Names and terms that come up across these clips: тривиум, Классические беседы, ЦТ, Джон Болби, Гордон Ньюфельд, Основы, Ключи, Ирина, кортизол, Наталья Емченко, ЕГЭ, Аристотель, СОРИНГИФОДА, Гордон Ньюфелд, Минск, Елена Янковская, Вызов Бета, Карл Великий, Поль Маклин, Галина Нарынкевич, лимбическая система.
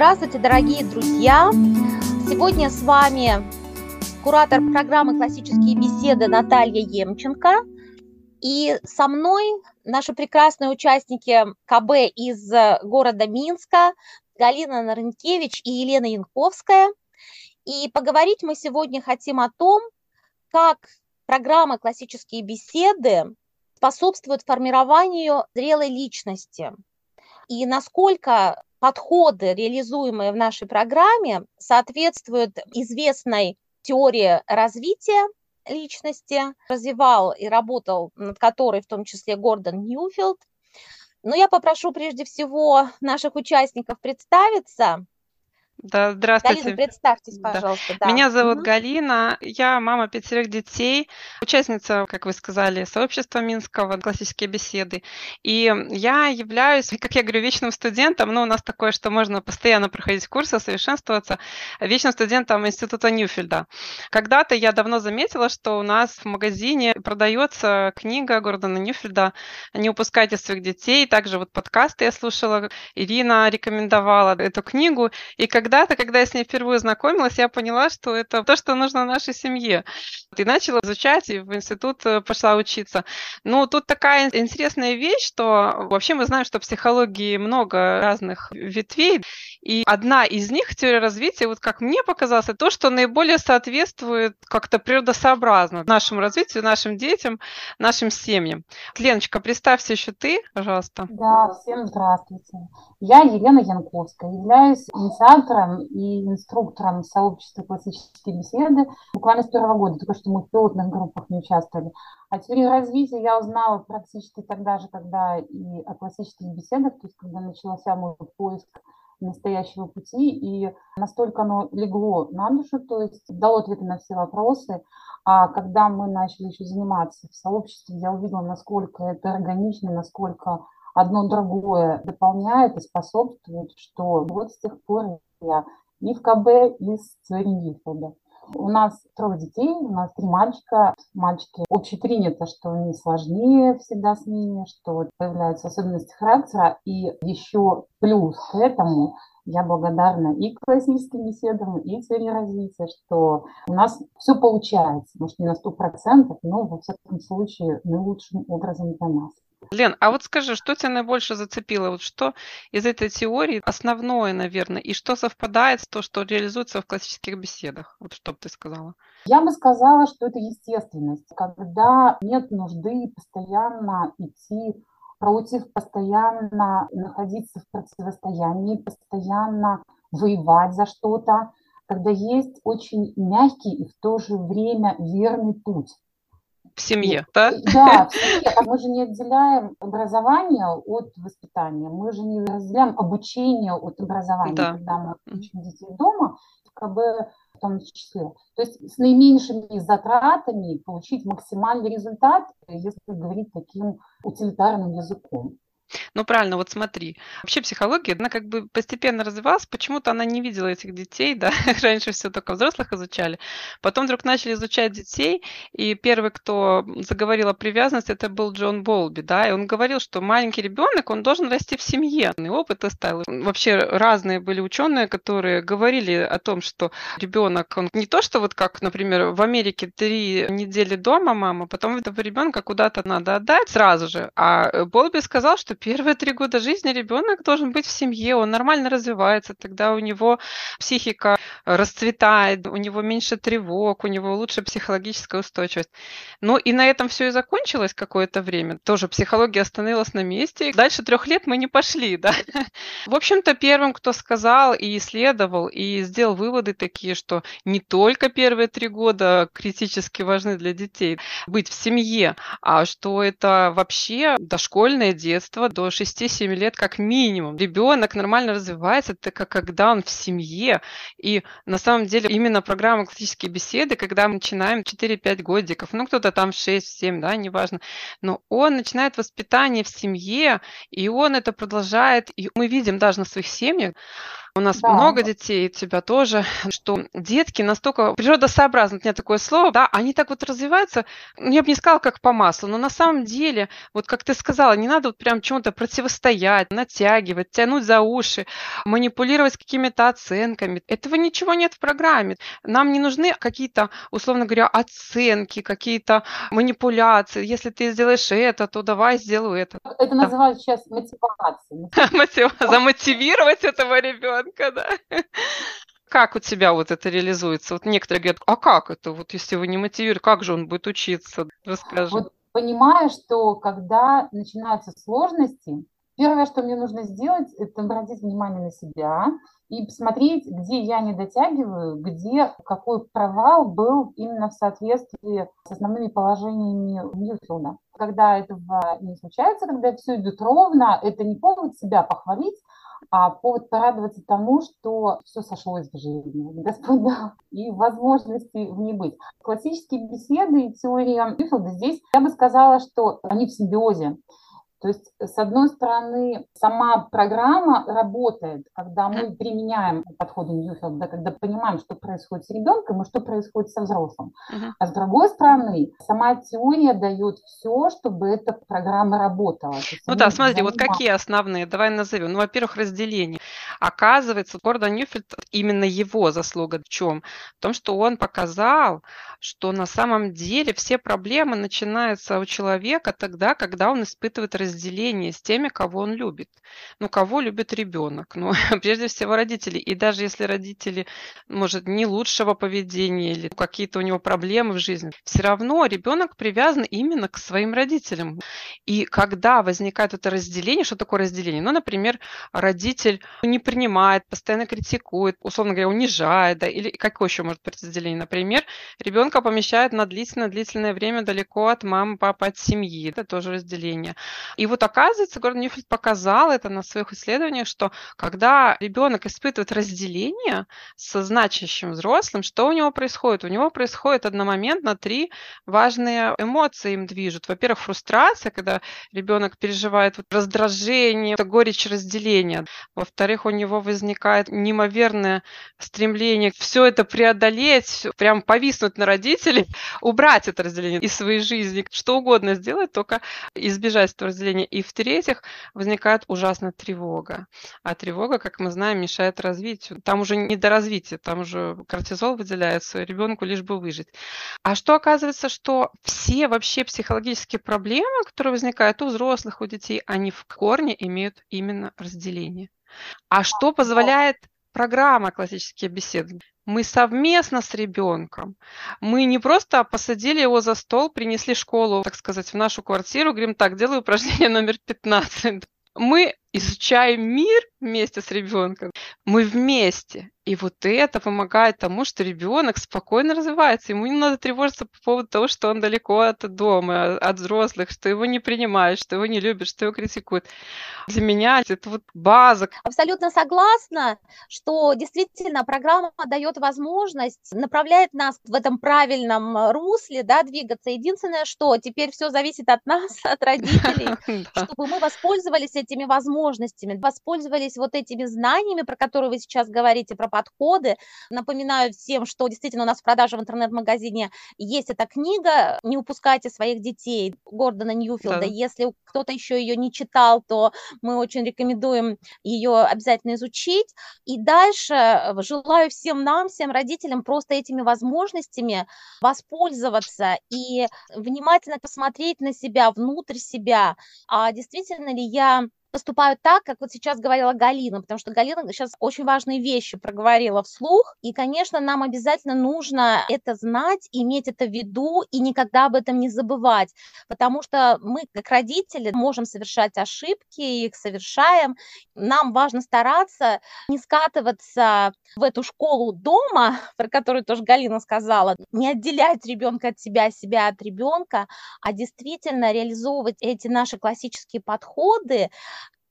Здравствуйте, дорогие друзья! Сегодня с вами куратор программы «Классические беседы» Наталья Емченко. И со мной наши прекрасные участники КБ из города Минска Галина Нарынкевич и Елена Янковская. И поговорить мы сегодня хотим о том, как программа «Классические беседы» способствует формированию зрелой личности и насколько подходы, реализуемые в нашей программе, соответствуют известной теории развития личности, развивал и работал над которой в том числе Гордон Ньюфелд. Но я попрошу прежде всего наших участников представиться. Да, здравствуйте. Галина, представьтесь, пожалуйста. Да. Да. Меня зовут Галина, я мама 5 детей, участница, как вы сказали, сообщества Минского «Классические беседы». И я являюсь, как я говорю, вечным студентом, но у нас такое, что можно постоянно проходить курсы, совершенствоваться, вечным студентом Института Ньюфельда. Когда-то я давно заметила, что у нас в магазине продается книга Гордона Ньюфельда «Не упускайте своих детей». Также вот подкасты я слушала, Ирина рекомендовала эту книгу, и когда я с ней впервые знакомилась, я поняла, что это то, что нужно нашей семье. И начала изучать, и в институт пошла учиться. Ну, тут такая интересная вещь, что вообще мы знаем, что в психологии много разных ветвей, и одна из них, теория развития, вот как мне показалось, это то, что наиболее соответствует как-то природосообразно нашему развитию, нашим детям, нашим семьям. Леночка, представься еще ты, пожалуйста. Да, всем здравствуйте. Я Елена Янковская, являюсь инициатором и инструктором сообщества «Классические беседы» буквально с первого года, только что мы в пилотных группах не участвовали. О теории развития я узнала практически тогда же, когда и о классических беседах, то есть когда начался мой поиск настоящего пути, и настолько оно легло на душу, то есть дало ответы на все вопросы. А когда мы начали еще заниматься в сообществе, я увидела, насколько это органично, насколько одно другое дополняет и способствует, что вот с тех пор я и в КБ, и с СОРИНГИФОДА. У нас 3 детей, у нас 3 мальчика. Мальчики общепринято, что они сложнее всегда с ними, что появляются особенности характера. И еще плюс к этому я благодарна и классическим беседам, и теории развития, что у нас все получается, может, не на 100%, но во всяком случае наилучшим образом для нас. Лен, а вот скажи, что тебя наибольше зацепило? Вот что из этой теории основное, наверное, и что совпадает с тем, что реализуется в классических беседах? Вот что бы ты сказала? Я бы сказала, что это естественность, когда нет нужды постоянно идти против, постоянно находиться в противостоянии, постоянно воевать за что-то, когда есть очень мягкий и в то же время верный путь. В семье, да? Да, в семье. Мы же не отделяем образование от воспитания, мы же не разделяем обучение от образования, да. Когда мы учим детей дома, как бы в том числе. То есть с наименьшими затратами получить максимальный результат, если говорить таким утилитарным языком. Ну, правильно, вот смотри. Вообще психология, она как бы постепенно развивалась, почему-то она не видела этих детей, да, раньше все только взрослых изучали. Потом вдруг начали изучать детей, и первый, кто заговорил о привязанности, это был Джон Болби, да, и он говорил, что маленький ребенок, он должен расти в семье. И опыт оставил. Вообще разные были ученые, которые говорили о том, что ребенок, он не то, что вот как, например, в Америке 3 недели дома мама, потом этого ребенка куда-то надо отдать сразу же. А Болби сказал, что первые 3 года жизни ребенок должен быть в семье, он нормально развивается, тогда у него психика расцветает, у него меньше тревог, у него лучше психологическая устойчивость. Ну и на этом все и закончилось какое-то время. Тоже психология остановилась на месте. Дальше 3 лет мы не пошли, да. В общем-то, первым, кто сказал и исследовал, и сделал выводы такие, что не только первые 3 года критически важны для детей быть в семье, а что это вообще дошкольное детство, до 6-7 лет как минимум. Ребенок нормально развивается, только когда он в семье. И на самом деле именно программа «Классические беседы», когда мы начинаем 4-5 годиков, ну кто-то там 6-7, да, неважно, но он начинает воспитание в семье, и он это продолжает, и мы видим даже на своих семьях, у нас много детей, у тебя тоже, что детки настолько природосообразны, у меня такое слово, да, они так вот развиваются, я бы не сказала, как по маслу, но на самом деле, вот как ты сказала, не надо вот прям чему-то противостоять, натягивать, тянуть за уши, манипулировать какими-то оценками. Этого ничего нет в программе. Нам не нужны какие-то, условно говоря, оценки, какие-то манипуляции. Если ты сделаешь это, то давай сделай это. Это называют сейчас мотивацией. Замотивировать этого ребенка, да. Как у тебя вот это реализуется? Вот некоторые говорят, а как это? Вот если вы не мотивируете, как же он будет учиться? Расскажи. Вот понимаю, что когда начинаются сложности, первое, что мне нужно сделать, это обратить внимание на себя и посмотреть, где я не дотягиваю, где какой провал был именно в соответствии с основными положениями Ньюфелда. Когда этого не случается, когда все идет ровно, это не повод себя похвалить, а повод порадоваться тому, что все сошлось в жизни, Господь дал, и возможностей не быть. Классические беседы и теория Ньюфелда здесь, я бы сказала, что они в симбиозе. То есть, с одной стороны, сама программа работает, когда мы применяем подходы Ньюфелда, когда понимаем, что происходит с ребенком и что происходит со взрослым. А с другой стороны, сама теория дает все, чтобы эта программа работала. Ну да, смотри, вот какие основные, давай назовем. Ну, во-первых, разделение. Оказывается, Гордон Ньюфелд, именно его заслуга в чем? В том, что он показал, что на самом деле все проблемы начинаются у человека тогда, когда он испытывает разделение с теми, кого он любит. Ну, кого любит ребенок? Ну, прежде всего, родители. И даже если родители, может, не лучшего поведения или какие-то у него проблемы в жизни, все равно ребенок привязан именно к своим родителям. И когда возникает это разделение, что такое разделение? Ну, например, родитель не принимает, постоянно критикует, условно говоря, унижает, да, или какое еще может быть разделение? Например, ребенка помещают на длительное время далеко от мамы, папы, от семьи. Это тоже разделение. И вот оказывается, Гордон Ньюфелд показал это на своих исследованиях, что когда ребенок испытывает разделение со значащим взрослым, что у него происходит? У него происходит одномоментно три важные эмоции им движут. Во-первых, фрустрация, когда ребенок переживает раздражение, горечь разделения. Во-вторых, у него возникает неимоверное стремление все это преодолеть, прям повиснуть на родителей, убрать это разделение из своей жизни, что угодно сделать, только избежать этого разделения. И в-третьих, возникает ужасная тревога. А тревога, как мы знаем, мешает развитию. Там уже не до развития, там уже кортизол выделяется, ребенку лишь бы выжить. А что оказывается, что все вообще психологические проблемы, которые возникают у взрослых, у детей, они в корне имеют именно разделение. А что позволяет программа «Классические беседы»? Мы совместно с ребенком. Мы не просто посадили его за стол, принесли школу, так сказать, в нашу квартиру, говорим, так, делай упражнение номер 15. Мы изучаем мир вместе с ребенком. Мы вместе. И вот это помогает тому, что ребенок спокойно развивается. Ему не надо тревожиться по поводу того, что он далеко от дома, от взрослых, что его не принимают, что его не любят, что его критикуют. Для меня это база. Абсолютно согласна, что действительно программа дает возможность, направляет нас в этом правильном русле, да, двигаться. Единственное, что теперь все зависит от нас, от родителей, чтобы мы воспользовались этими возможностями, воспользовались вот этими знаниями, про которые вы сейчас говорите, про подходы. Напоминаю всем, что действительно у нас в продаже в интернет-магазине есть эта книга «Не упускайте своих детей» Гордона Ньюфелда. Да. Если кто-то еще ее не читал, то мы очень рекомендуем ее обязательно изучить. И дальше желаю всем нам, всем родителям просто этими возможностями воспользоваться и внимательно посмотреть на себя, внутрь себя. А действительно ли я поступаю так, как вот сейчас говорила Галина, потому что Галина сейчас очень важные вещи проговорила вслух, и, конечно, нам обязательно нужно это знать, иметь это в виду и никогда об этом не забывать, потому что мы, как родители, можем совершать ошибки, их совершаем, нам важно стараться не скатываться в эту школу дома, про которую тоже Галина сказала, не отделять ребенка от себя от ребенка, а действительно реализовывать эти наши классические подходы,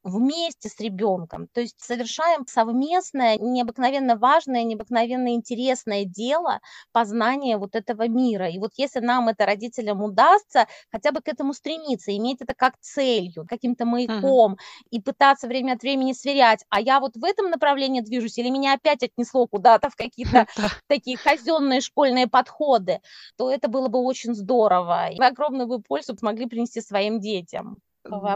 вместе с ребенком, то есть совершаем совместное, необыкновенно важное, необыкновенно интересное дело познания вот этого мира. И вот если нам это родителям удастся, хотя бы к этому стремиться, иметь это как целью, каким-то маяком, и пытаться время от времени сверять, а я вот в этом направлении движусь, или меня опять отнесло куда-то в какие-то такие казенные школьные подходы, то это было бы очень здорово. И огромную бы пользу смогли принести своим детям.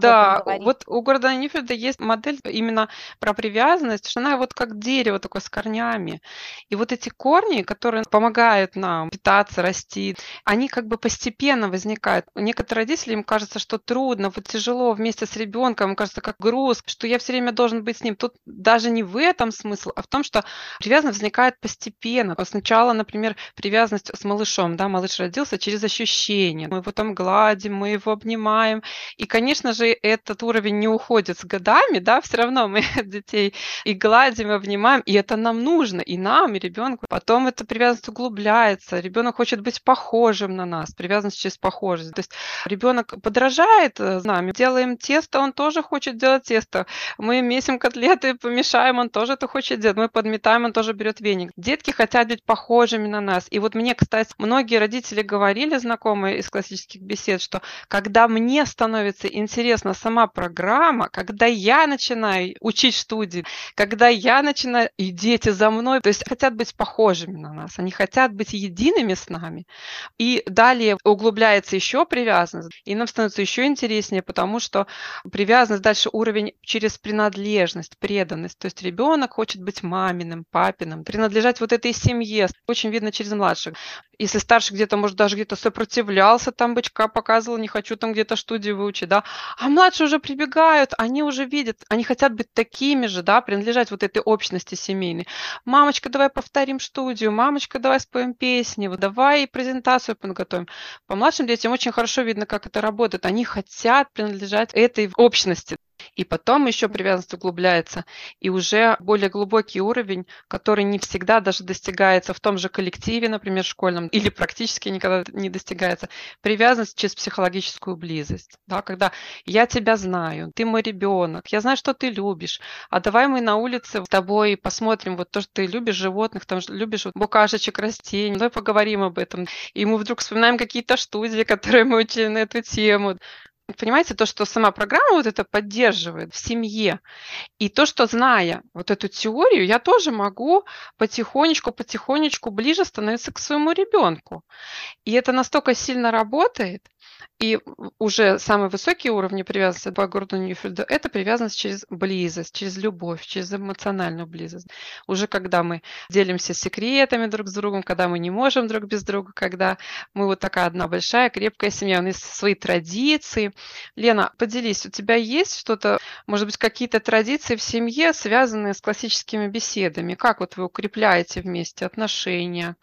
Да, вот у Гордона Ньюфелда есть модель именно про привязанность, что она вот как дерево такое с корнями. И вот эти корни, которые помогают нам питаться, расти, они как бы постепенно возникают. Некоторые родители, им кажется, что трудно, вот тяжело вместе с ребенком, им кажется, как груз, что я все время должен быть с ним. Тут даже не в этом смысл, а в том, что привязанность возникает постепенно. Сначала, например, привязанность с малышом, да, малыш родился через ощущения. Мы его там гладим, мы его обнимаем, и, конечно же, этот уровень не уходит с годами, да, все равно мы детей и гладим, и обнимаем, и это нам нужно, и нам, и ребенку. Потом эта привязанность углубляется, ребенок хочет быть похожим на нас, привязанность через похожесть. То есть ребенок подражает нам, делаем тесто, он тоже хочет делать тесто, мы месим котлеты, помешаем, он тоже это хочет делать, мы подметаем, он тоже берет веник. Детки хотят быть похожими на нас. И вот мне, кстати, многие родители говорили, знакомые из классических бесед, что когда мне становится интересна сама программа, когда я начинаю учить студии, когда я начинаю, и дети за мной, то есть хотят быть похожими на нас, они хотят быть едиными с нами. И далее углубляется еще привязанность, и нам становится еще интереснее, потому что привязанность дальше уровень через принадлежность, преданность, то есть ребенок хочет быть маминым, папиным, принадлежать вот этой семье, очень видно через младших. Если старший где-то, может, даже где-то сопротивлялся, там бычка показывал, не хочу там где-то студию выучить, да, а младшие уже прибегают, они уже видят, они хотят быть такими же, да, принадлежать вот этой общности семейной. Мамочка, давай повторим студию, мамочка, давай споем песни, давай презентацию подготовим. По младшим детям очень хорошо видно, как это работает, они хотят принадлежать этой общности. И потом еще привязанность углубляется, и уже более глубокий уровень, который не всегда даже достигается в том же коллективе, например, школьном, или практически никогда не достигается. Привязанность через психологическую близость, да, когда я тебя знаю, ты мой ребенок, я знаю, что ты любишь, а давай мы на улице с тобой посмотрим вот то, что ты любишь животных, там любишь вот букашечек, растений, давай поговорим об этом. И мы вдруг вспоминаем какие-то студии, которые мы учили на эту тему. Понимаете, то, что сама программа вот это поддерживает в семье, и то, что, зная вот эту теорию, я тоже могу потихонечку ближе становиться к своему ребенку. И это настолько сильно работает, и уже самые высокие уровни привязанности по Гордону Ньюфельду — это привязанность через близость, через любовь, через эмоциональную близость. Уже когда мы делимся секретами друг с другом, когда мы не можем друг без друга, когда мы вот такая одна большая крепкая семья, у нас свои традиции. Лена, поделись, у тебя есть что-то, может быть, какие-то традиции в семье, связанные с классическими беседами? Как вот вы укрепляете вместе отношения?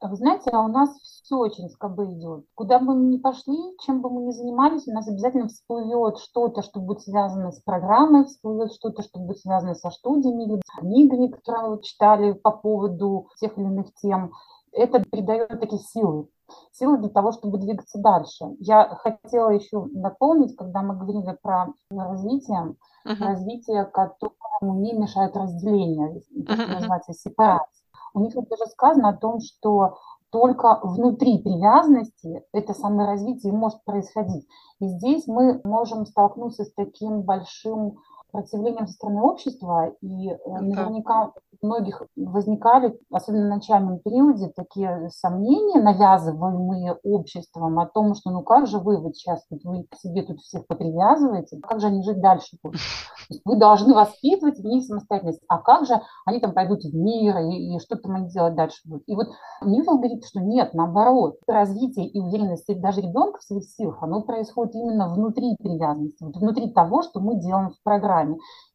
Вы знаете, а у нас все очень скобы идет. Куда бы мы ни пошли, чем бы мы ни занимались, у нас обязательно всплывет что-то, что будет связано с программой, всплывет что-то, что будет связано со студиями или с книгами, которые вы читали по поводу тех или иных тем. Это придает такие силы для того, чтобы двигаться дальше. Я хотела еще дополнить, когда мы говорили про развитие, развитие, которому не мешает разделение, называется сепарация. У них уже сказано о том, что только внутри привязанности это саморазвитие может происходить. И здесь мы можем столкнуться с таким большим противлением со стороны общества. И наверняка у многих возникали, особенно в начальном периоде, такие сомнения, навязываемые обществом, о том, что ну как же вы сейчас вы к себе тут всех попривязываете, как же они жить дальше будут? Вы должны воспитывать в них самостоятельность. А как же они там пойдут в мир, и что там они делать дальше будут? И вот Ньюфелд говорит, что нет, наоборот, развитие и уверенность даже ребенка в своих силах, оно происходит именно внутри привязанности, вот внутри того, что мы делаем в программе.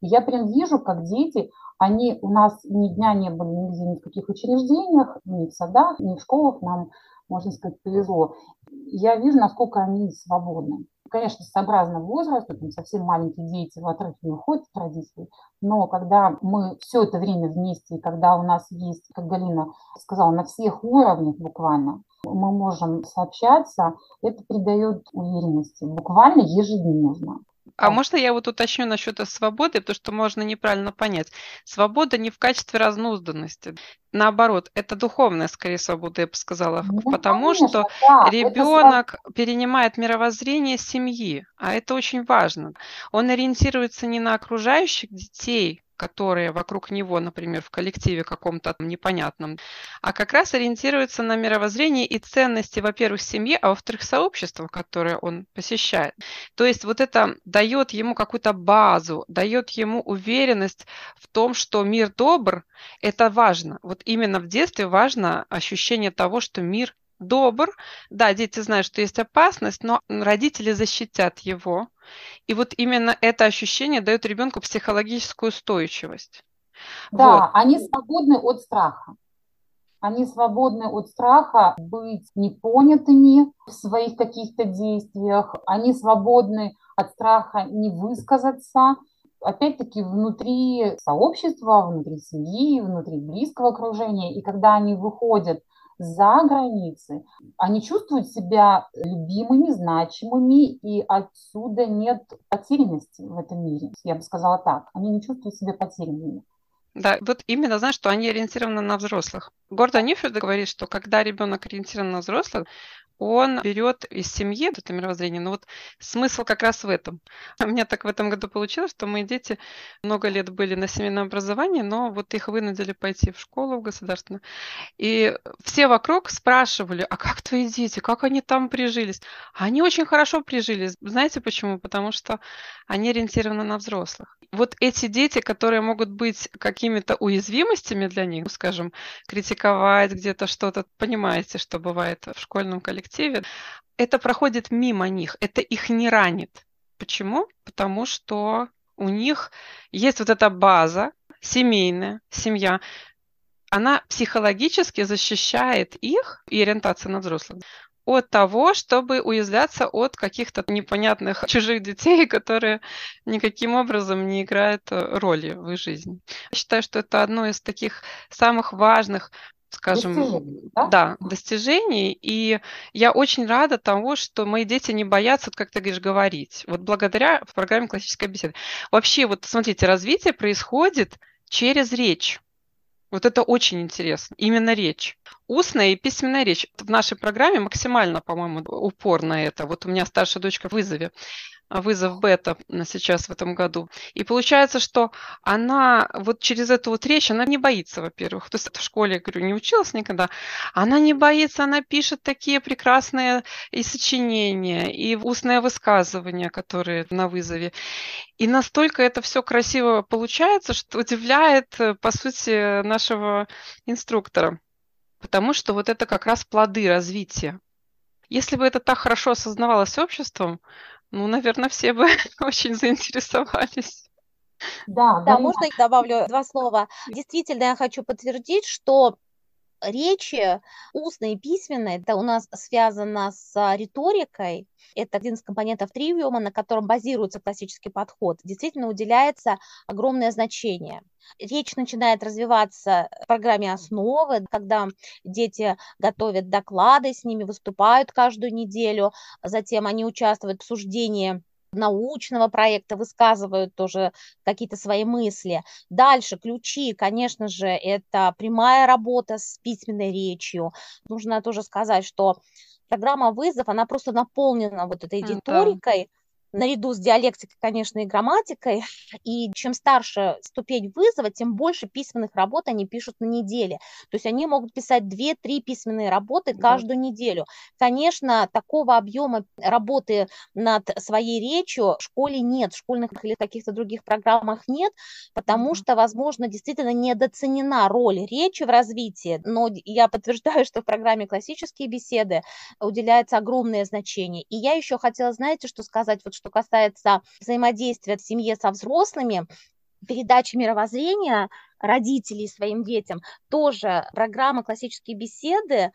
И я прям вижу, как дети, они у нас ни дня не были ни в каких учреждениях, ни в садах, ни в школах, нам, можно сказать, повезло. Я вижу, насколько они свободны. Конечно, сообразно возрасту, совсем маленькие дети в отрыв не уходят от родителей, но когда мы все это время вместе, и когда у нас есть, как Галина сказала, на всех уровнях буквально, мы можем сообщаться, это придает уверенности буквально ежедневно. А можно я вот уточню насчет свободы, потому что можно неправильно понять. Свобода не в качестве разнузданности. Наоборот, это духовная, скорее, свобода, я бы сказала. Ну, потому конечно, что да, ребенок перенимает мировоззрение семьи, а это очень важно. Он ориентируется не на окружающих детей, которые вокруг него, например, в коллективе каком-то непонятном, а как раз ориентируется на мировоззрение и ценности, во-первых, семьи, а во-вторых, сообщества, которое он посещает. То есть вот это дает ему какую-то базу, дает ему уверенность в том, что мир добр, это важно. Вот именно в детстве важно ощущение того, что мир добр. Да, дети знают, что есть опасность, но родители защитят его. И вот именно это ощущение дает ребенку психологическую устойчивость. Да, вот. Они свободны от страха. Они свободны от страха быть непонятыми в своих каких-то действиях. Они свободны от страха не высказаться. Опять-таки внутри сообщества, внутри семьи, внутри близкого окружения. И когда они выходят за границы, они чувствуют себя любимыми, значимыми, и отсюда нет потерянности в этом мире. Я бы сказала так, они не чувствуют себя потерянными. Да, вот именно, знаешь, что они ориентированы на взрослых. Гордон Ньюфелд говорит, что когда ребенок ориентирован на взрослых, он берет из семьи это мировоззрение. Но вот смысл как раз в этом. У меня так в этом году получилось, что мои дети много лет были на семейном образовании, но вот их вынудили пойти в школу, в государственную. И все вокруг спрашивали, а как твои дети, как они там прижились? Они очень хорошо прижились. Знаете почему? Потому что они ориентированы на взрослых. Вот эти дети, которые могут быть какими-то уязвимостями для них, скажем, критиковать где-то что-то, понимаете, что бывает в школьном коллективе, это проходит мимо них, это их не ранит. Почему? Потому что у них есть вот эта база семейная, семья, она психологически защищает их и ориентация на взрослых от того, чтобы уязвляться от каких-то непонятных чужих детей, которые никаким образом не играют роли в их жизни. Я считаю, что это одно из таких самых важных, скажем, достижений, да? Да, достижений. И я очень рада тому, что мои дети не боятся, как ты говоришь, говорить. Вот благодаря программе «Классическая беседа». Вообще, вот смотрите, развитие происходит через речь. Вот это очень интересно. Именно речь. Устная и письменная речь. В нашей программе максимально, по-моему, упор на это. Вот у меня старшая дочка в вызове. Вызов Бета сейчас в этом году. И получается, что она вот через эту вот речь, она не боится, во-первых. То есть в школе, я говорю, не училась никогда. Она не боится, она пишет такие прекрасные и сочинения, и устные высказывания, которые на вызове. И настолько это все красиво получается, что удивляет, по сути, нашего инструктора. Потому что вот это как раз плоды развития. Если бы это так хорошо осознавалось обществом, ну, наверное, все бы очень заинтересовались. Да, можно я добавлю два слова? Действительно, я хочу подтвердить, что речи устные и письменные, это у нас связано с риторикой, это один из компонентов тривиума, на котором базируется классический подход, действительно уделяется огромное значение. Речь начинает развиваться в программе «Основы», когда дети готовят доклады, с ними выступают каждую неделю, затем они участвуют в обсуждении научного проекта, высказывают тоже какие-то свои мысли. Дальше «Ключи», конечно же, это прямая работа с письменной речью. Нужно тоже сказать, что программа «Вызов», она просто наполнена вот этой риторикой, наряду с диалектикой, конечно, и грамматикой. И чем старше ступень вызова, тем больше письменных работ они пишут на неделе. То есть они могут писать 2-3 письменные работы каждую неделю. Конечно, такого объема работы над своей речью в школе нет, в школьных или каких-то других программах нет, потому что, возможно, действительно недооценена роль речи в развитии. Но я подтверждаю, что в программе «Классические беседы» уделяется огромное значение. И я еще хотела, знаете, что сказать, вот что касается взаимодействия в семье со взрослыми, передачи мировоззрения родителей своим детям, тоже программа «Классические беседы»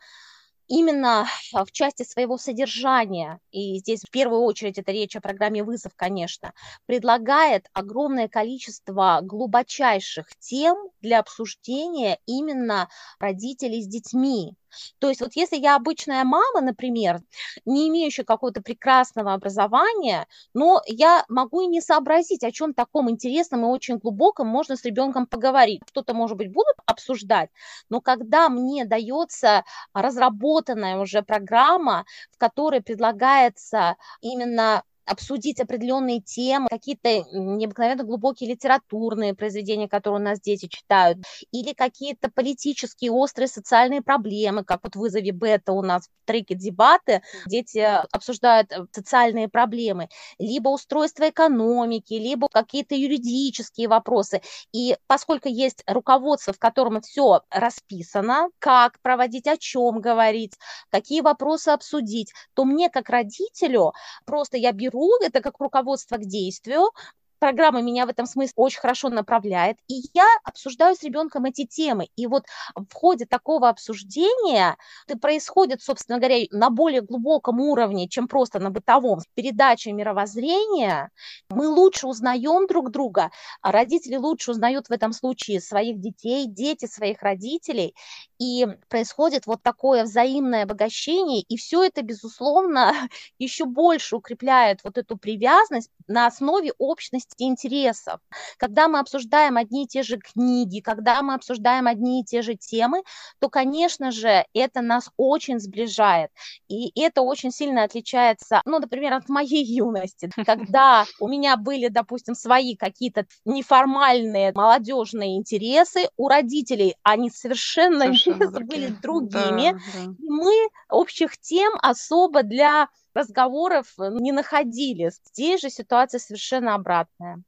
именно в части своего содержания, и здесь в первую очередь это речь о программе «Вызов», конечно, предлагает огромное количество глубочайших тем для обсуждения именно родителей с детьми. То есть вот если я обычная мама, например, не имеющая какого-то прекрасного образования, но я могу и не сообразить, о чем таком интересном и очень глубоком можно с ребенком поговорить. Кто-то, может быть, будут обсуждать, но когда мне дается разработанная уже программа, в которой предлагается именно обсудить определенные темы, какие-то необыкновенно глубокие литературные произведения, которые у нас дети читают, или какие-то политические, острые социальные проблемы, как вот в «Вызове Бета» у нас в треке «Дебаты» дети обсуждают социальные проблемы, либо устройство экономики, либо какие-то юридические вопросы. И поскольку есть руководство, в котором все расписано, как проводить, о чем говорить, какие вопросы обсудить, то мне как родителю просто я беру это как руководство к действию, программа меня в этом смысле очень хорошо направляет, и я обсуждаю с ребенком эти темы. И вот в ходе такого обсуждения происходит, собственно говоря, на более глубоком уровне, чем просто на бытовом, передача мировоззрения. Мы лучше узнаем друг друга, а родители лучше узнают в этом случае своих детей, дети своих родителей, и происходит вот такое взаимное обогащение, и все это, безусловно, еще больше укрепляет вот эту привязанность на основе общности интересов. Когда мы обсуждаем одни и те же книги, когда мы обсуждаем одни и те же темы, то, конечно же, это нас очень сближает. И это очень сильно отличается, ну, например, от моей юности, когда у меня были, допустим, свои какие-то неформальные молодежные интересы, у родителей они совершенно интересы были другими, да. И мы общих тем особо для разговоров не находили. Здесь же ситуация совершенно обратная.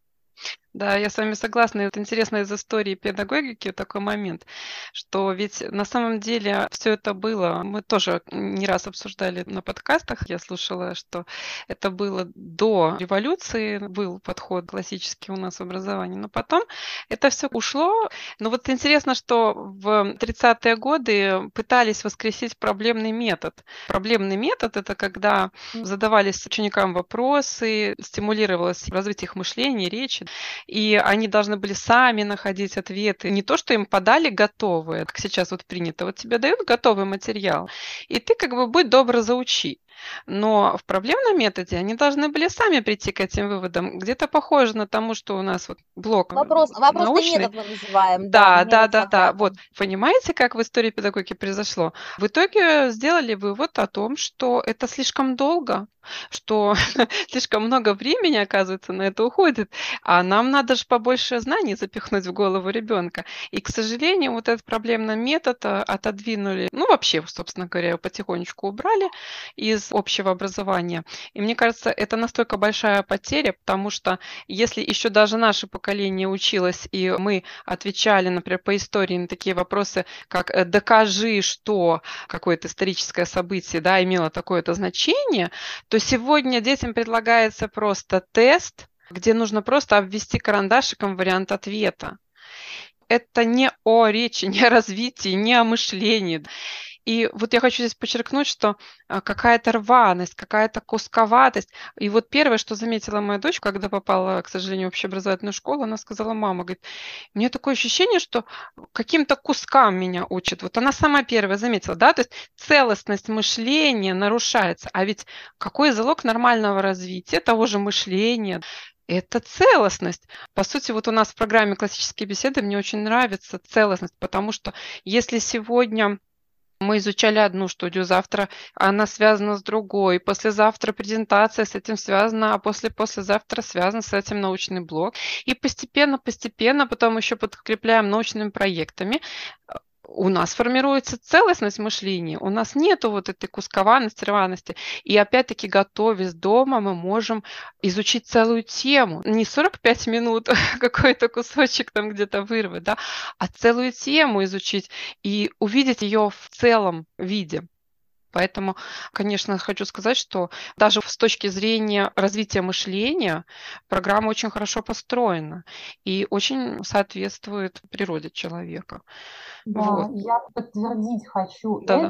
Да, я с вами согласна. И вот интересно из истории педагогики такой момент, что ведь на самом деле все это было, мы тоже не раз обсуждали на подкастах, я слушала, что это было до революции, был подход классический у нас в образовании, но потом это все ушло. Но вот интересно, что в 30-е годы пытались воскресить проблемный метод. Проблемный метод — это когда задавались ученикам вопросы, стимулировалось развитие их мышления, речи, и они должны были сами находить ответы. Не то, что им подали готовые, как сейчас вот принято. Вот тебе дают готовый материал, и ты как бы будь добр, заучи. Но в проблемном методе они должны были сами прийти к этим выводам. Где-то похоже на тому, что у нас вот блок научный. Метод мы называем. Да. Вот. Понимаете, как в истории педагогики произошло? В итоге сделали вывод о том, что это слишком долго, что слишком много времени, оказывается, на это уходит, а нам надо же побольше знаний запихнуть в голову ребенка. И, к сожалению, вот этот проблемный метод отодвинули, ну вообще, собственно говоря, потихонечку убрали из общего образования. И мне кажется, это настолько большая потеря, потому что если еще даже наше поколение училось, и мы отвечали, например, по истории на такие вопросы, как «докажи, что какое-то историческое событие, да, имело такое-то значение», то сегодня детям предлагается просто тест, где нужно просто обвести карандашиком вариант ответа. Это не о речи, не о развитии, не о мышлении. И вот я хочу здесь подчеркнуть, что какая-то рваность, какая-то кусковатость. И вот первое, что заметила моя дочь, когда попала, к сожалению, в общеобразовательную школу, она сказала: мама, говорит, мне такое ощущение, что каким-то кускам меня учат. Вот она сама первая заметила, да, то есть целостность мышления нарушается. А ведь какой залог нормального развития того же мышления? Это целостность. По сути, вот у нас в программе «Классические беседы» мне очень нравится целостность, потому что если сегодня мы изучали одну студию, завтра она связана с другой, послезавтра презентация с этим связана, а послезавтра связан с этим научный блок. И постепенно, потом еще подкрепляем научными проектами, у нас формируется целостность мышления, у нас нету вот этой кускованности, рваности. И опять-таки, готовясь дома, мы можем изучить целую тему. Не 45 минут какой-то кусочек там где-то вырвать, да, а целую тему изучить и увидеть ее в целом виде. Поэтому, конечно, хочу сказать, что даже с точки зрения развития мышления программа очень хорошо построена и очень соответствует природе человека. Да, вот. Я подтвердить хочу это и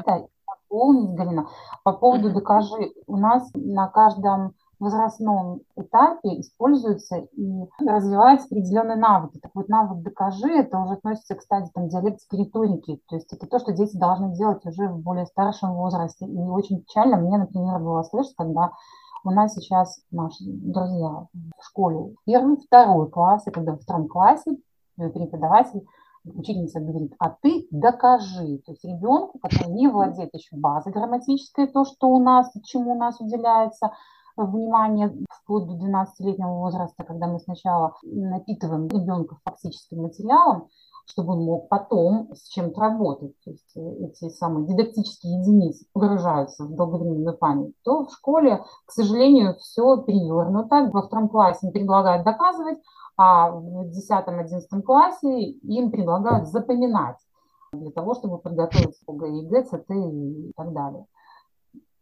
дополнить, Галина. По поводу «докажи». У нас на каждом возрастном этапе используются и развиваются определенные навыки. Так вот, навык «докажи» — это уже относится к стадии диалектики риторики. То есть это то, что дети должны делать уже в более старшем возрасте. И очень печально мне, например, было слышать, когда у нас сейчас наши друзья в школе первый, второй класс, и когда во втором классе преподаватель, учительница говорит: а ты докажи. То есть ребенку, который не владеет еще базой грамматической, то, что у нас, чему у нас уделяется внимание вплоть до 12-летнего возраста, когда мы сначала напитываем ребенка фактическим материалом, чтобы он мог потом с чем-то работать. То есть эти самые дидактические единицы погружаются в долговременную память. То в школе, к сожалению, все перевернуто. Во втором классе им предлагают доказывать, а в 10-11 классе им предлагают запоминать для того, чтобы подготовиться к ЕГЭ, ЦТ и так далее.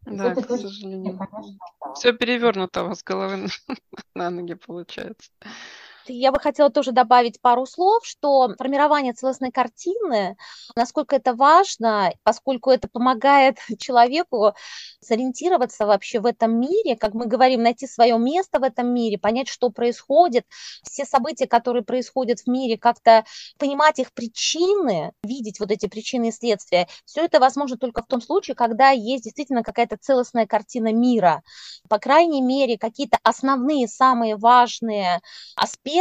Да, к сожалению. Конечно, да. Все перевернуто у вас с головы на ноги получается. Я бы хотела тоже добавить пару слов, что формирование целостной картины, насколько это важно, поскольку это помогает человеку сориентироваться вообще в этом мире, как мы говорим, найти свое место в этом мире, понять, что происходит, все события, которые происходят в мире, как-то понимать их причины, видеть вот эти причины и следствия. Все это возможно только в том случае, когда есть действительно какая-то целостная картина мира. По крайней мере, какие-то основные, самые важные аспекты,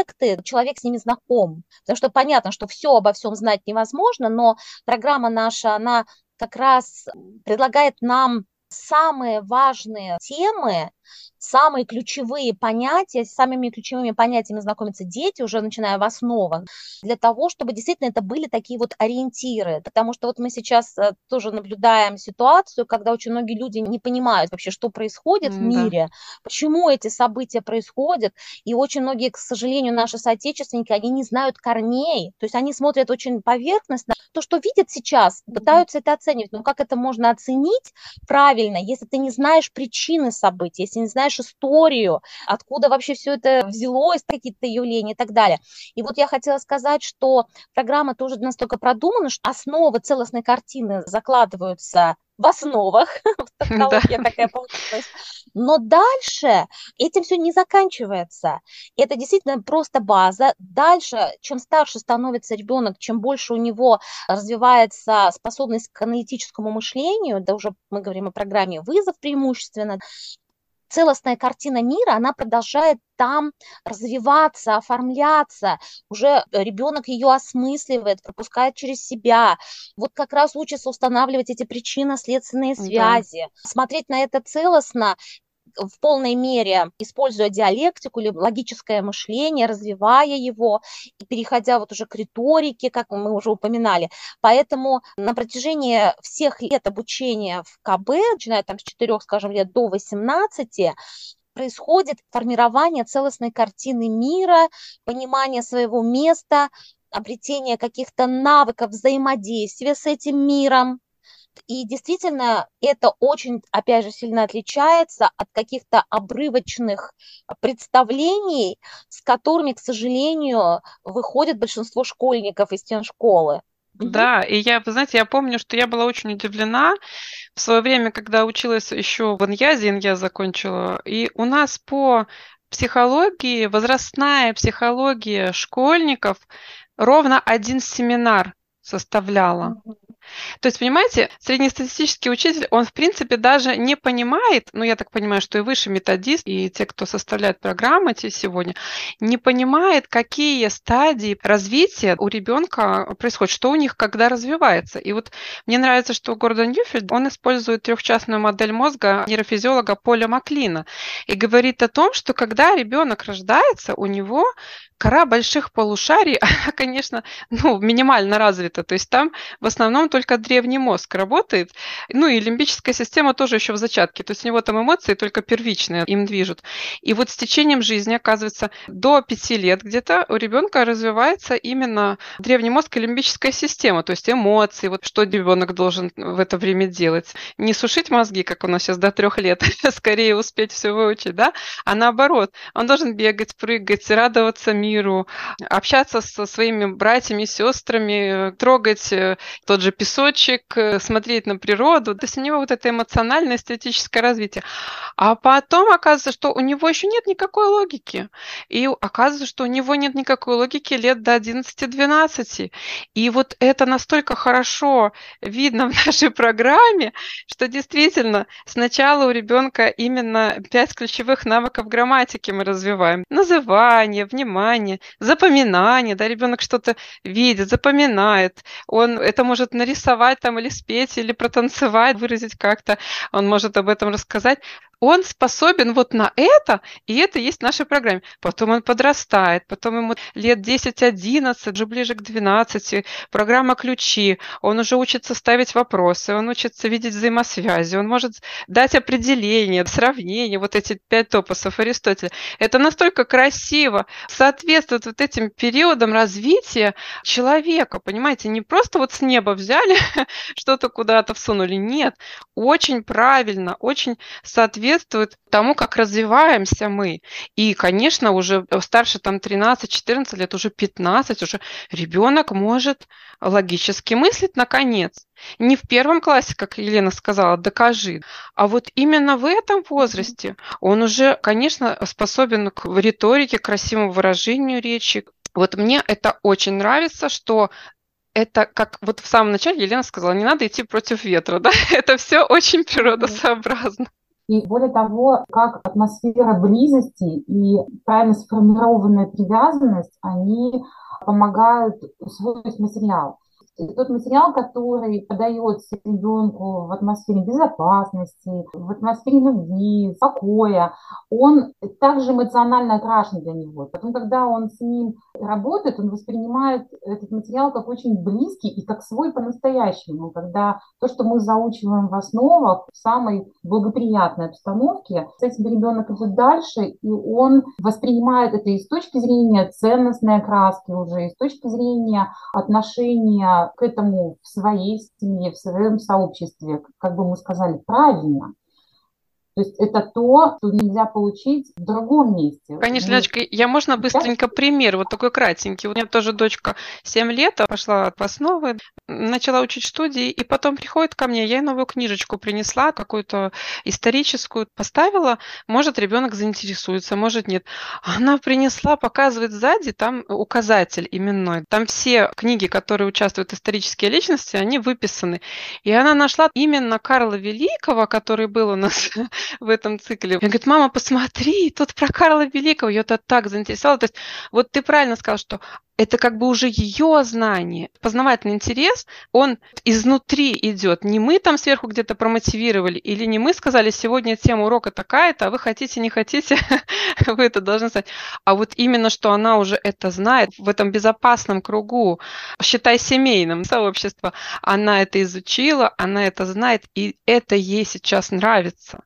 человек с ними знаком, потому что понятно, что все обо всем знать невозможно, но программа наша, она как раз предлагает нам самые важные темы, самые ключевые понятия, с самыми ключевыми понятиями знакомятся дети, уже начиная в основах, для того, чтобы действительно это были такие вот ориентиры, потому что вот мы сейчас тоже наблюдаем ситуацию, когда очень многие люди не понимают вообще, что происходит в мире, почему эти события происходят, и очень многие, к сожалению, наши соотечественники, они не знают корней, то есть они смотрят очень поверхностно, то, что видят сейчас, пытаются это оценивать, но как это можно оценить правильно, если ты не знаешь причины событий, если не знаешь историю, откуда вообще все это взялось, какие-то явления и так далее. И вот я хотела сказать, что программа тоже настолько продумана, что основы целостной картины закладываются в основах, в тавтологии такая получилась. Но дальше этим все не заканчивается. Это действительно просто база. Дальше, чем старше становится ребенок, чем больше у него развивается способность к аналитическому мышлению, да уже мы говорим о программе «Вызов» преимущественно, целостная картина мира, она продолжает там развиваться, оформляться, уже ребенок ее осмысливает, пропускает через себя, вот как раз учится устанавливать эти причинно-следственные связи, смотреть на это целостно, в полной мере используя диалектику или логическое мышление, развивая его, и переходя вот уже к риторике, как мы уже упоминали. Поэтому на протяжении всех лет обучения в КБ, начиная там с 4, скажем, лет до 18, происходит формирование целостной картины мира, понимание своего места, обретение каких-то навыков взаимодействия с этим миром. И действительно, это очень, опять же, сильно отличается от каких-то обрывочных представлений, с которыми, к сожалению, выходит большинство школьников из стен школы. Да, и я, вы знаете, я помню, что я была очень удивлена в свое время, когда училась еще в Иньязе, Иньяз закончила, и у нас по психологии, возрастная психология школьников, ровно один семинар составляла. То есть, понимаете, среднестатистический учитель, он, в принципе, даже не понимает, ну, я так понимаю, что и высший методист, и те, кто составляет программы сегодня, не понимает, какие стадии развития у ребенка происходят, что у них когда развивается. И вот мне нравится, что Гордон Ньюфелд, он использует трехчастную модель мозга нейрофизиолога Поля Маклина и говорит о том, что когда ребенок рождается, у него кора больших полушарий, она, конечно, ну, минимально развита, то есть там в основном только древний мозг работает, ну и лимбическая система тоже еще в зачатке, то есть у него там эмоции только первичные им движут. И вот с течением жизни, оказывается, до 5 лет где-то у ребенка развивается именно древний мозг и лимбическая система, то есть эмоции, вот что ребенок должен в это время делать. Не сушить мозги, как у нас сейчас до 3 лет, скорее успеть все выучить, да, а наоборот, он должен бегать, прыгать, радоваться миру, миру, общаться со своими братьями, сестрами, трогать тот же песочек, смотреть на природу. То есть у него вот это эмоциональное, эстетическое развитие. А потом оказывается, что у него еще нет никакой логики. И оказывается, что у него нет никакой логики лет до 11-12. И вот это настолько хорошо видно в нашей программе, что действительно сначала у ребенка именно 5 ключевых навыков грамматики мы развиваем. Называние, внимание, запоминание. Да, ребенок что-то видит, запоминает. Он это может нарисовать там, или спеть, или протанцевать, выразить как-то. Он может об этом рассказать. Он способен вот на это, и это есть в нашей программе. Потом он подрастает, потом ему лет 10-11, уже ближе к 12, программа «Ключи», он уже учится ставить вопросы, он учится видеть взаимосвязи, он может дать определение, сравнение, вот эти 5 топосов Аристотеля. Это настолько красиво соответствует вот этим периодам развития человека, понимаете, не просто вот с неба взяли, что-то куда-то всунули, нет, очень правильно, очень соответствует тому, как развиваемся мы. И, конечно, уже старше там 13-14 лет, уже 15, уже ребенок может логически мыслить, наконец. Не в первом классе, как Елена сказала, докажи, а вот именно в этом возрасте он уже, конечно, способен к риторике, к красивому выражению речи. Вот мне это очень нравится, что это как вот в самом начале Елена сказала, не надо идти против ветра, да? Это все очень природосообразно. И более того, как атмосфера близости и правильно сформированная привязанность, они помогают усвоить материал. Тот материал, который подается ребенку в атмосфере безопасности, в атмосфере любви, покоя, он также эмоционально окрашен для него. Потом, когда он с ним работает, он воспринимает этот материал как очень близкий и как свой по-настоящему. Когда то, что мы заучиваем в основах, в самой благоприятной обстановке, с этим ребенок идет дальше, и он воспринимает это и с точки зрения ценностной окраски уже, и с точки зрения отношения к этому в своей семье, в своем сообществе, как бы мы сказали, правильно. То есть это то, что нельзя получить в другом месте. Конечно, Леночка, я можно быстренько пример, вот такой кратенький. У меня тоже дочка 7 лет, пошла в основы, начала учить студии, и потом приходит ко мне, я ей новую книжечку принесла, какую-то историческую, поставила, может, ребенок заинтересуется, может, нет. Она принесла, показывает сзади, там указатель именной. Там все книги, которые участвуют в исторические личности, они выписаны. И она нашла именно Карла Великого, который был у нас в этом цикле. Она говорит, мама, посмотри, тут про Карла Великого. Ее это так заинтересовало. То есть вот ты правильно сказала, что это как бы уже ее знание. Познавательный интерес, он изнутри идет. Не мы там сверху где-то промотивировали, или не мы сказали, сегодня тема урока такая-то, а вы хотите, не хотите, вы это должны знать. А вот именно, что она уже это знает в этом безопасном кругу, считай семейном сообществе, она это изучила, она это знает, и это ей сейчас нравится.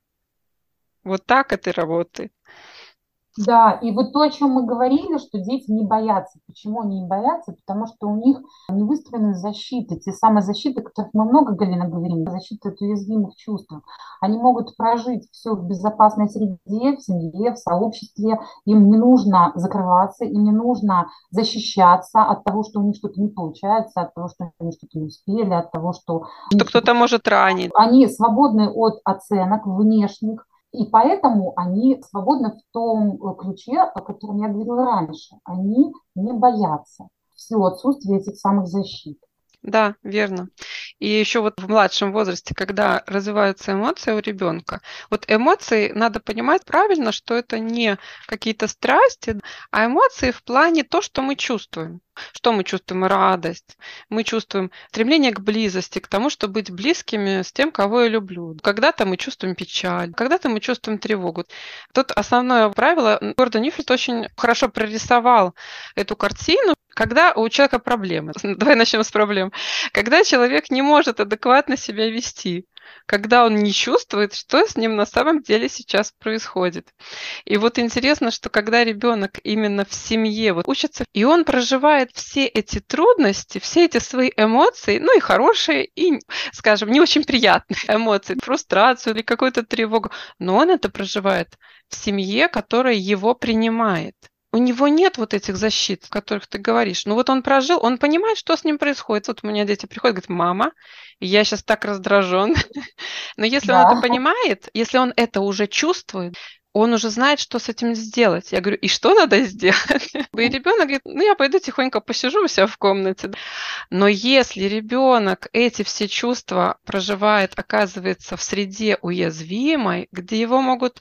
Вот так это и работает. Да, и вот то, о чем мы говорили, что дети не боятся. Почему они не боятся? Потому что у них не выстроены защиты, те самые защиты, о которых мы много, Галина, говорим, защита от уязвимых чувств. Они могут прожить все в безопасной среде, в семье, в сообществе. Им не нужно закрываться, им не нужно защищаться от того, что у них что-то не получается, от того, что они что-то не успели, от того, что кто-то может ранить. Они свободны от оценок внешних, и поэтому они свободны в том ключе, о котором я говорила раньше. Они не боятся всего отсутствия этих самых защит. Да, верно. И еще вот в младшем возрасте, когда развиваются эмоции у ребенка, вот эмоции надо понимать правильно, что это не какие-то страсти, а эмоции в плане то, что мы чувствуем. Что мы чувствуем? Радость. Мы чувствуем стремление к близости, к тому, чтобы быть близкими с тем, кого я люблю. Когда-то мы чувствуем печаль, когда-то мы чувствуем тревогу. Тут основное правило, Гордон Ньюфелд очень хорошо прорисовал эту картину, когда у человека проблемы. Давай начнем с проблем. Когда человек не может адекватно себя вести, когда он не чувствует, что с ним на самом деле сейчас происходит. И вот интересно, что когда ребенок именно в семье вот учится, и он проживает все эти трудности, все эти свои эмоции, ну и хорошие, и, скажем, не очень приятные эмоции, фрустрацию или какую-то тревогу, но он это проживает в семье, которая его принимает. У него нет вот этих защит, о которых ты говоришь. Ну вот он прожил, он понимает, что с ним происходит. Вот у меня дети приходят, говорят, мама, я сейчас так раздражен. Но если он это понимает, если он это уже чувствует, он уже знает, что с этим сделать. Я говорю, и что надо сделать? И ребенок говорит, ну я пойду тихонько посижу у себя в комнате. Но если ребенок эти все чувства проживает, оказывается, в среде уязвимой, где его могут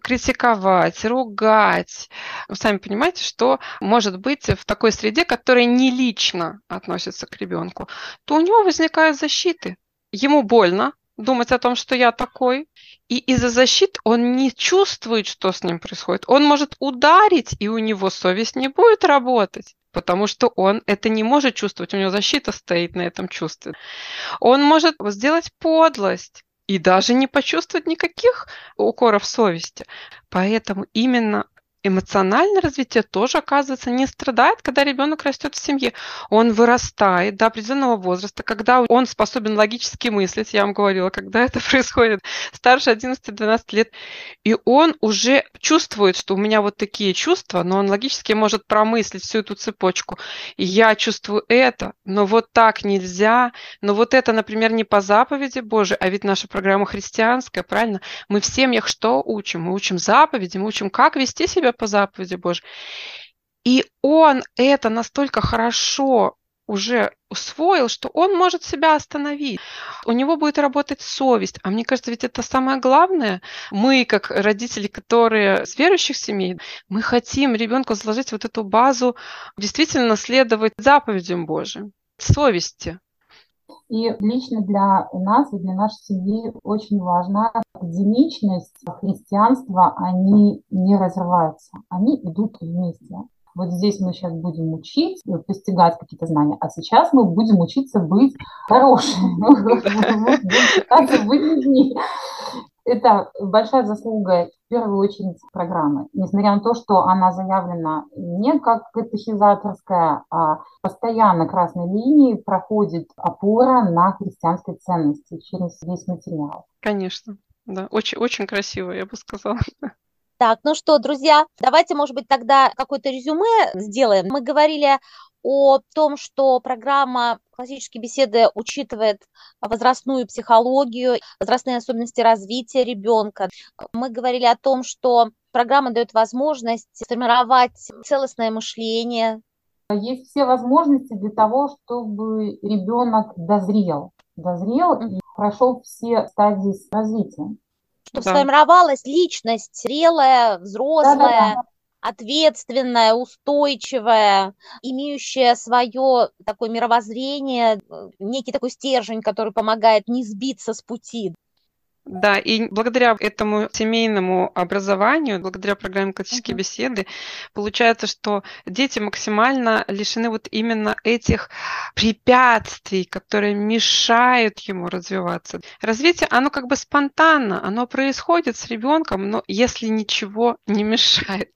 критиковать, ругать, вы сами понимаете, что может быть в такой среде, которая не лично относится к ребенку, то у него возникают защиты. Ему больно думать о том, что я такой. И из-за защит он не чувствует, что с ним происходит. Он может ударить, и у него совесть не будет работать, потому что он это не может чувствовать. У него защита стоит на этом чувстве. Он может сделать подлость и даже не почувствовать никаких укоров совести. Поэтому именно эмоциональное развитие тоже, оказывается, не страдает, когда ребенок растет в семье. Он вырастает до определенного возраста, когда он способен логически мыслить, я вам говорила, когда это происходит, старше 11-12 лет, и он уже чувствует, что у меня вот такие чувства, но он логически может промыслить всю эту цепочку. И я чувствую это, но вот так нельзя, но вот это, например, не по заповеди Божией, а ведь наша программа христианская, правильно? Мы в семьях что учим? Мы учим заповеди, мы учим, как вести себя по заповеди Божьей. И он это настолько хорошо уже усвоил, что он может себя остановить. У него будет работать совесть. А мне кажется, ведь это самое главное. Мы, как родители, которые с верующих семей, мы хотим ребенку заложить вот эту базу, действительно следовать заповедям Божьим, совести. И лично для нас и для нашей семьи очень важна академичность христианства, они не разрываются, они идут вместе. Вот здесь мы сейчас будем учить, постигать какие-то знания, а сейчас мы будем учиться быть хорошими. Это большая заслуга, в первую очередь, программы. Несмотря на то, что она заявлена не как катехизаторская, а постоянно красной линией проходит опора на христианской ценности через весь материал. Конечно, да. Очень, очень красиво, я бы сказала. Так, ну что, друзья, давайте, может быть, тогда какое-то резюме сделаем. Мы говорили о том, что программа «Классические беседы» учитывает возрастную психологию, возрастные особенности развития ребенка. Мы говорили о том, что программа дает возможность сформировать целостное мышление. Есть все возможности для того, чтобы ребенок дозрел и прошел все стадии развития. Чтобы сформировалась личность зрелая, взрослая. Да-да-да. Ответственная, устойчивая, имеющая свое такое мировоззрение, некий такой стержень, который помогает не сбиться с пути. Да, и благодаря этому семейному образованию, благодаря программе «Классические беседы», получается, что дети максимально лишены вот именно этих препятствий, которые мешают ему развиваться. Развитие, оно как бы спонтанно, оно происходит с ребенком, но если ничего не мешает.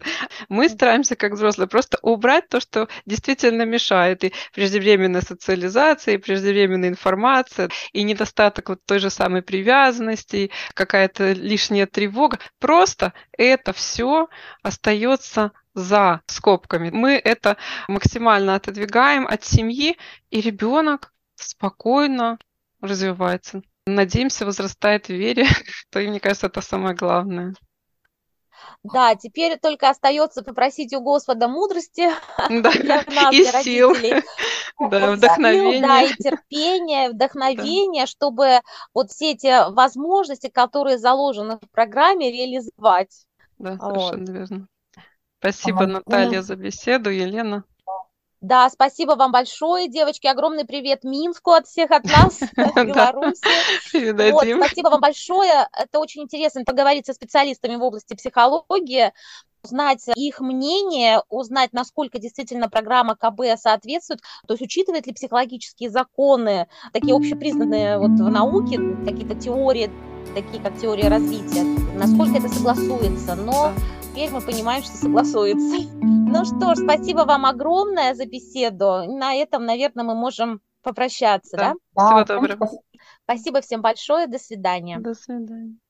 Мы стараемся, как взрослые, просто убрать то, что действительно мешает. И преждевременная социализация, и преждевременная информация, и недостаток вот той же самой привязанности, какая-то лишняя тревога. Просто это все остается за скобками. Мы это максимально отодвигаем от семьи, и ребенок спокойно развивается. Надеемся, возрастает в вере. И мне кажется, это самое главное. Да, теперь только остается попросить у Господа мудрости, да, для нас, и для сил, родителей, да, вдохновения. Да, и терпения, вдохновения, да. Чтобы вот все эти возможности, которые заложены в программе, реализовать. Да, совершенно верно. Спасибо, Наталья, за беседу, Елена. Да, спасибо вам большое, девочки. Огромный привет Минску от всех от нас, от Беларуси. Вот, спасибо вам большое. Это очень интересно поговорить со специалистами в области психологии, узнать их мнение, узнать, насколько действительно программа КБ соответствует, то есть учитывает ли психологические законы, такие общепризнанные вот в науке, какие-то теории, такие как теория развития, насколько это согласуется, но теперь мы понимаем, что согласуется. Ну что ж, спасибо вам огромное за беседу. На этом, наверное, мы можем попрощаться, да? Всего доброго. Спасибо всем большое. До свидания. До свидания.